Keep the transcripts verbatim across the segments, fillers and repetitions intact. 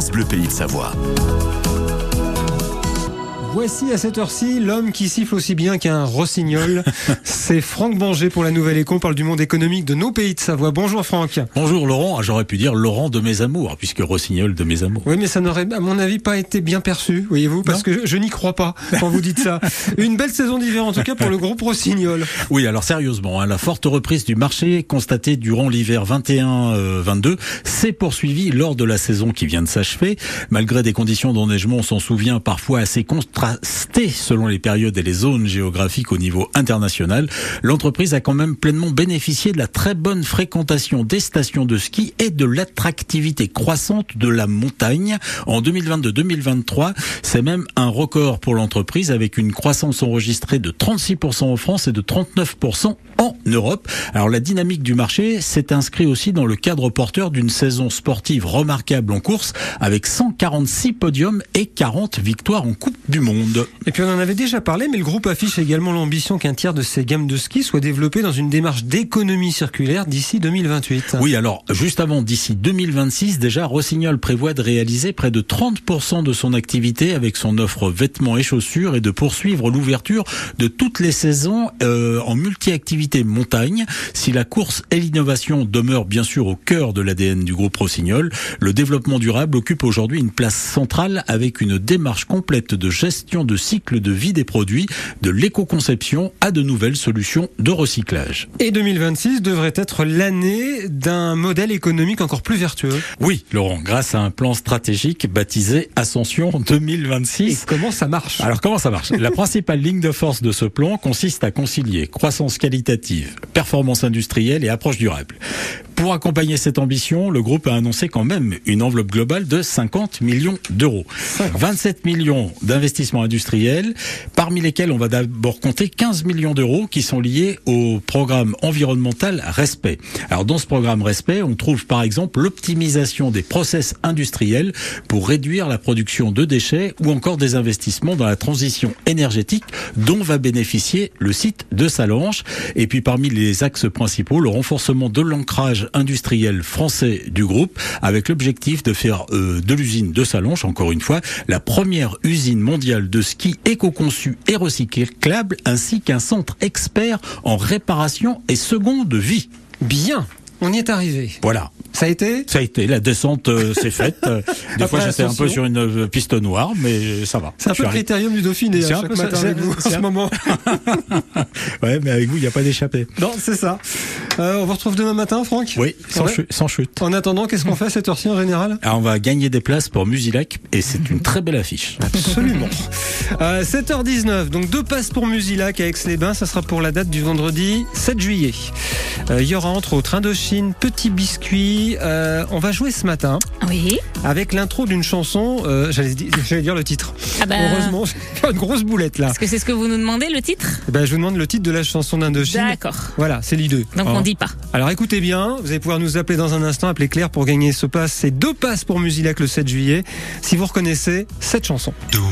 France Bleu Pays de Savoie. Voici à cette heure-ci l'homme qui siffle aussi bien qu'un rossignol. C'est Franck Banger pour la Nouvelle Éco. On parle du monde économique de nos pays de Savoie. Bonjour Franck. Bonjour Laurent. J'aurais pu dire Laurent de mes amours, puisque rossignol de mes amours. Oui, mais ça n'aurait à mon avis pas été bien perçu, voyez-vous, parce non que je, je n'y crois pas quand vous dites ça. Une belle saison d'hiver en tout cas pour le groupe Rossignol. Oui, alors sérieusement, hein, la forte reprise du marché constatée durant l'hiver vingt et un vingt-deux s'est poursuivie lors de la saison qui vient de s'achever. Malgré des conditions d'enneigement, on s'en souvient, parfois assez constantes, selon les périodes et les zones géographiques au niveau international, l'entreprise a quand même pleinement bénéficié de la très bonne fréquentation des stations de ski et de l'attractivité croissante de la montagne. En deux mille vingt-deux deux mille vingt-trois, c'est même un record pour l'entreprise avec une croissance enregistrée de trente-six pour cent en France et de trente-neuf pour cent en Europe. Alors la dynamique du marché s'est inscrite aussi dans le cadre porteur d'une saison sportive remarquable en course avec cent quarante-six podiums et quarante victoires en Coupe du monde. Et puis on en avait déjà parlé, mais le groupe affiche également l'ambition qu'un tiers de ses gammes de ski soit développé dans une démarche d'économie circulaire d'ici deux mille vingt-huit. Oui, alors juste avant, d'ici deux mille vingt-six, déjà Rossignol prévoit de réaliser près de trente pour cent de son activité avec son offre vêtements et chaussures et de poursuivre l'ouverture de toutes les saisons euh, en multi-activité montagne. Si la course et l'innovation demeurent bien sûr au cœur de l'A D N du groupe Rossignol, le développement durable occupe aujourd'hui une place centrale avec une démarche complète de gestion de cycle de vie des produits, de l'éco-conception à de nouvelles solutions de recyclage. Et deux mille vingt-six devrait être l'année d'un modèle économique encore plus vertueux. Oui, Laurent, grâce à un plan stratégique baptisé Ascension deux mille vingt-six. Et comment ça marche ? Alors comment ça marche ? La principale ligne de force de ce plan consiste à concilier croissance qualitative, performance industrielle et approche durable. Pour accompagner cette ambition, le groupe a annoncé quand même une enveloppe globale de cinquante millions d'euros. vingt-sept millions d'investissements industriels, parmi lesquels on va d'abord compter quinze millions d'euros qui sont liés au programme environnemental RESPECT. Alors dans ce programme RESPECT, on trouve par exemple l'optimisation des process industriels pour réduire la production de déchets ou encore des investissements dans la transition énergétique dont va bénéficier le site de Sallanches. Et puis parmi les axes principaux, le renforcement de l'ancrage industriel français du groupe avec l'objectif de faire euh, de l'usine de Sallanches, encore une fois, la première usine mondiale de ski éco-conçue et recyclable ainsi qu'un centre expert en réparation et seconde vie. Bien, on y est arrivé. Voilà. Ça a été ? Ça a été, la descente euh, s'est faite. Des fois j'étais un peu sur une euh, piste noire, mais ça va. C'est un peu le Critérium du Dauphiné à chaque matin avec vous en ce moment. Ouais, mais avec vous, il n'y a pas d'échappée. Non, c'est ça. Euh, on vous retrouve demain matin, Franck ? Oui, sans, ouais. ch- sans chute. En attendant, qu'est-ce qu'on fait à cette heure-ci en général ? Alors, on va gagner des places pour Musilac et c'est une très belle affiche. Absolument. euh, sept heures dix-neuf, donc deux passes pour Musilac à Aix-les-Bains, ça sera pour la date du vendredi sept juillet. Il euh, y aura entre autres Indochine, Petit Biscuit. Euh, on va jouer ce matin. Oui. Avec l'intro d'une chanson. Euh, j'allais, j'allais dire le titre. Ah bah... Heureusement, j'ai fait une grosse boulette là. Est-ce que c'est ce que vous nous demandez, le titre ? Eh ben, je vous demande le titre de la chanson d'Indochine. D'accord. Voilà, c'est l'idée. Donc alors, on dit pas. Alors écoutez bien, vous allez pouvoir nous appeler dans un instant, appeler Claire pour gagner ce pass. C'est deux passes pour Musilac le sept juillet. Si vous reconnaissez cette chanson. Doum,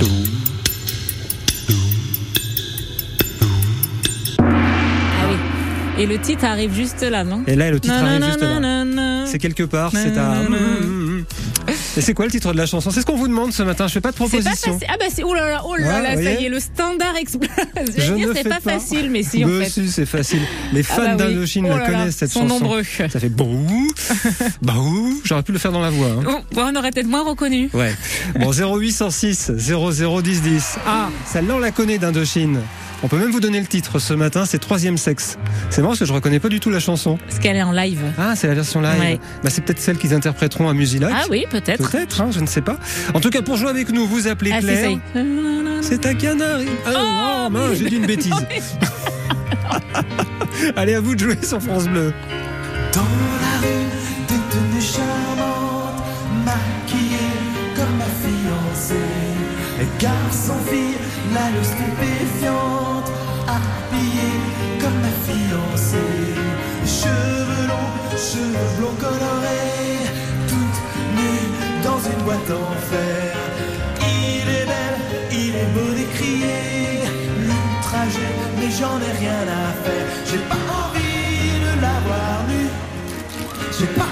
doum, doum, doum. Ah oui. Et le titre arrive juste là, non ? Et là, le titre nanana arrive juste nanana là. Nanana c'est quelque part, nanana c'est à... Et c'est quoi le titre de la chanson ? C'est ce qu'on vous demande ce matin, je fais pas de proposition. C'est pas facile. Ah bah c'est... Oh là là, oh là, ouais, là ça y est, le standard explose. Je, je vais dire, c'est pas, pas facile, mais si en mais fait. Si, c'est facile. Les fans ah bah oui. d'Indochine oh la connaissent, cette sont chanson. Sont nombreux. Ça fait bouh, bouh. J'aurais pu le faire dans la voix. Hein. Bon, on aurait peut-être moins reconnu. Ouais. Bon, zéro huit cent six zéro zéro dix dix. Ah, celle-là on la connaît d'Indochine. On peut même vous donner le titre ce matin, c'est Troisième Sexe. C'est marrant parce que je reconnais pas du tout la chanson. Parce qu'elle est en live. Ah, c'est la version live. Ouais. Bah, c'est peut-être celle qu'ils interpréteront à Musilac. Ah oui, peut-être. Peut-être, hein, je ne sais pas. En tout cas, pour jouer avec nous, vous appelez ah, Claire. C'est, c'est un canari. Oh, oh, oh mince, j'ai dit une bêtise. Allez, à vous de jouer sur France Bleu. Dans la rue, des tenues charmantes, maquillées comme ma fiancée. Garçon-fille, la loue stupéfiante. Habillé comme ma fiancée, cheveux longs, cheveux blonds colorés, toute nue dans une boîte en fer. Il est belle, il est beau d'écrier le trajet, mais j'en ai rien à faire. J'ai pas envie de la voir nue. J'ai pas